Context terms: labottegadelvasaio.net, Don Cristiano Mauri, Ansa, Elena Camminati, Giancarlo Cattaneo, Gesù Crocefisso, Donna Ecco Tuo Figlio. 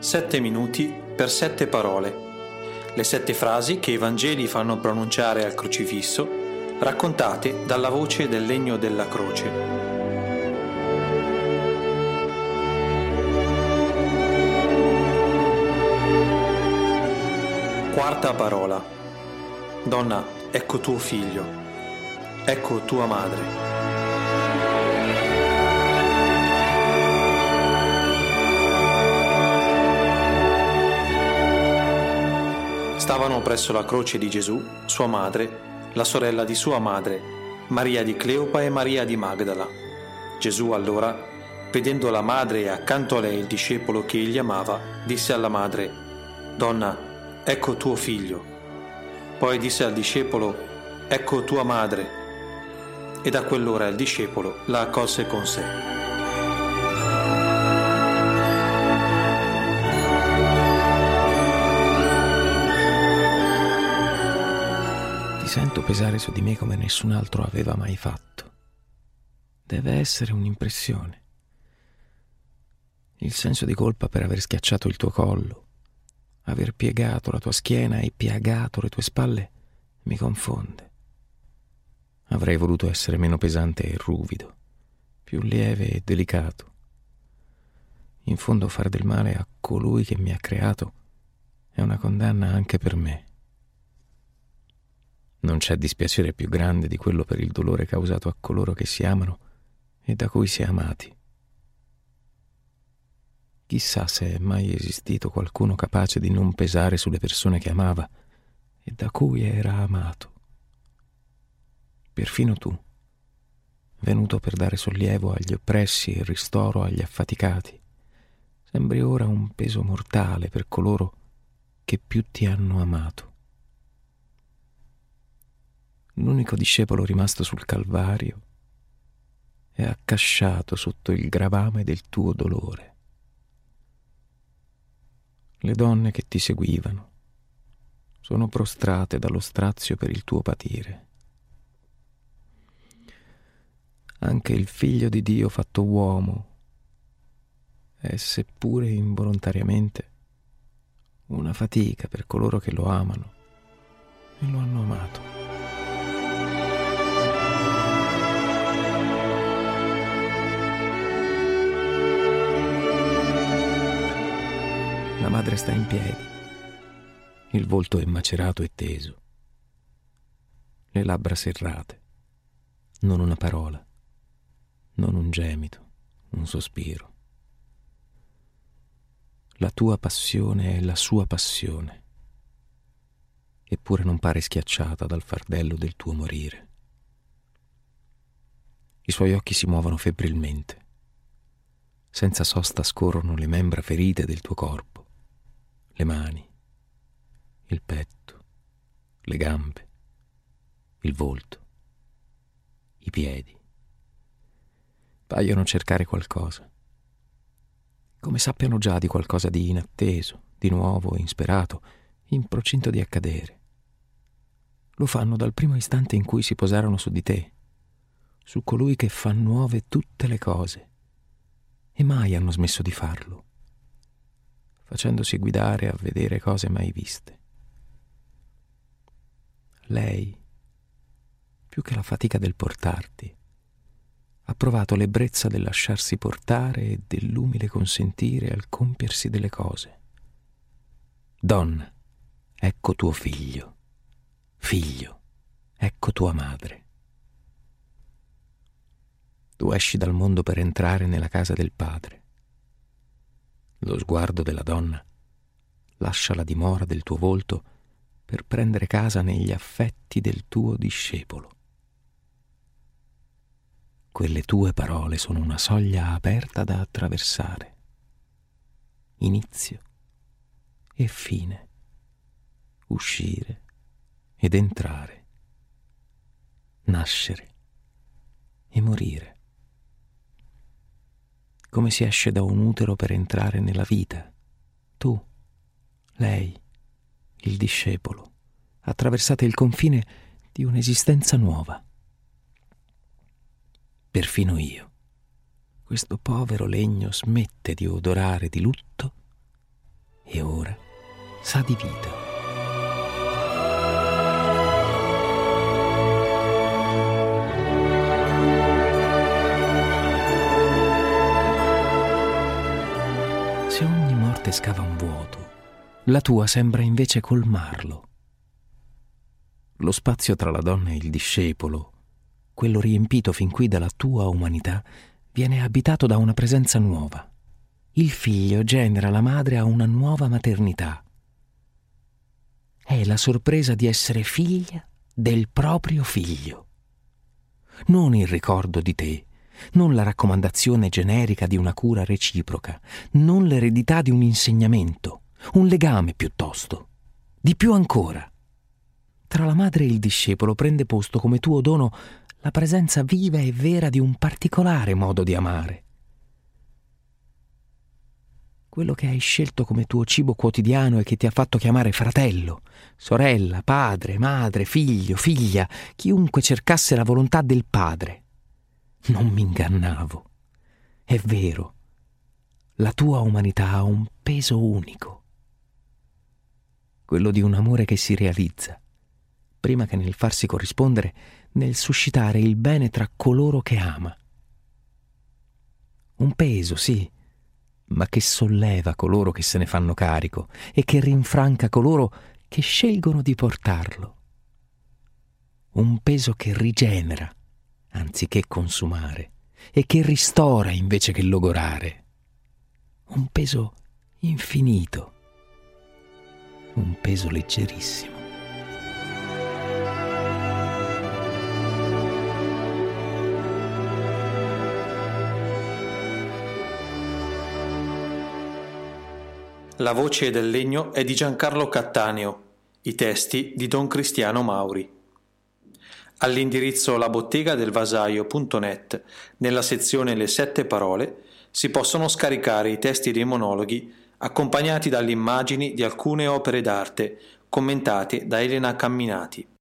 7 minuti per 7 parole. Le 7 frasi che i Vangeli fanno pronunciare al crocifisso, raccontate dalla voce del legno della croce. Quarta parola. Donna, ecco tuo figlio, ecco tua madre. Stavano presso la croce di Gesù sua madre, la sorella di sua madre, Maria di Cleopa e Maria di Magdala. Gesù allora, vedendo la madre e accanto a lei il discepolo che egli amava, disse alla madre: Donna, ecco tuo figlio. Poi disse al discepolo: ecco tua madre. E da quell'ora il discepolo la accolse con sé. Ti sento pesare su di me come nessun altro aveva mai fatto. Deve essere un'impressione. Il senso di colpa per aver schiacciato il tuo collo, aver piegato la tua schiena e piagato le tue spalle mi confonde. Avrei voluto essere meno pesante e ruvido, più lieve e delicato. In fondo far del male a colui che mi ha creato è una condanna anche per me. Non c'è dispiacere più grande di quello per il dolore causato a coloro che si amano e da cui si è amati. Chissà se è mai esistito qualcuno capace di non pesare sulle persone che amava e da cui era amato. Perfino tu, venuto per dare sollievo agli oppressi e ristoro agli affaticati, sembri ora un peso mortale per coloro che più ti hanno amato. L'unico discepolo rimasto sul Calvario è accasciato sotto il gravame del tuo dolore. Le donne che ti seguivano sono prostrate dallo strazio per il tuo patire. Anche il Figlio di Dio fatto uomo è, seppure involontariamente, una fatica per coloro che lo amano e lo hanno amato. La madre sta in piedi, il volto è macerato e teso, le labbra serrate, non una parola, non un gemito, un sospiro. La tua passione è la sua passione, eppure non pare schiacciata dal fardello del tuo morire. I suoi occhi si muovono febbrilmente, senza sosta scorrono le membra ferite del tuo corpo, le mani, il petto, le gambe, il volto, i piedi. Paiono cercare qualcosa, come sappiano già di qualcosa di inatteso, di nuovo, insperato, in procinto di accadere. Lo fanno dal primo istante in cui si posarono su di te, su colui che fa nuove tutte le cose, e mai hanno smesso di farlo, facendosi guidare a vedere cose mai viste. Lei, più che la fatica del portarti, ha provato l'ebbrezza del lasciarsi portare e dell'umile consentire al compiersi delle cose. Donna, ecco tuo figlio. Figlio, ecco tua madre. Tu esci dal mondo per entrare nella casa del Padre. Lo sguardo della donna lascia la dimora del tuo volto per prendere casa negli affetti del tuo discepolo. Quelle tue parole sono una soglia aperta da attraversare. Inizio e fine, uscire ed entrare, nascere e morire. Come si esce da un utero per entrare nella vita. Tu, lei, il discepolo, attraversate il confine di un'esistenza nuova. Perfino io, questo povero legno smette di odorare di lutto e ora sa di vita. Se ogni morte scava un vuoto, la tua sembra invece colmarlo. Lo spazio tra la donna e il discepolo, quello riempito fin qui dalla tua umanità, viene abitato da una presenza nuova. Il figlio genera la madre a una nuova maternità. È la sorpresa di essere figlia del proprio figlio. Non il ricordo di te, non la raccomandazione generica di una cura reciproca, non l'eredità di un insegnamento, un legame piuttosto. Di più ancora, tra la madre e il discepolo prende posto come tuo dono la presenza viva e vera di un particolare modo di amare. Quello che hai scelto come tuo cibo quotidiano e che ti ha fatto chiamare fratello, sorella, padre, madre, figlio, figlia, chiunque cercasse la volontà del Padre. Non mi ingannavo. È vero, la tua umanità ha un peso unico. Quello di un amore che si realizza, prima che nel farsi corrispondere, nel suscitare il bene tra coloro che ama. Un peso, sì, ma che solleva coloro che se ne fanno carico e che rinfranca coloro che scelgono di portarlo. Un peso che rigenera, anziché consumare, e che ristora invece che logorare. Un peso infinito, un peso leggerissimo. La voce del legno è di Giancarlo Cattaneo, i testi di Don Cristiano Mauri. All'indirizzo labottegadelvasaio.net, nella sezione Le 7 parole, si possono scaricare i testi dei monologhi accompagnati dalle immagini di alcune opere d'arte commentate da Elena Camminati.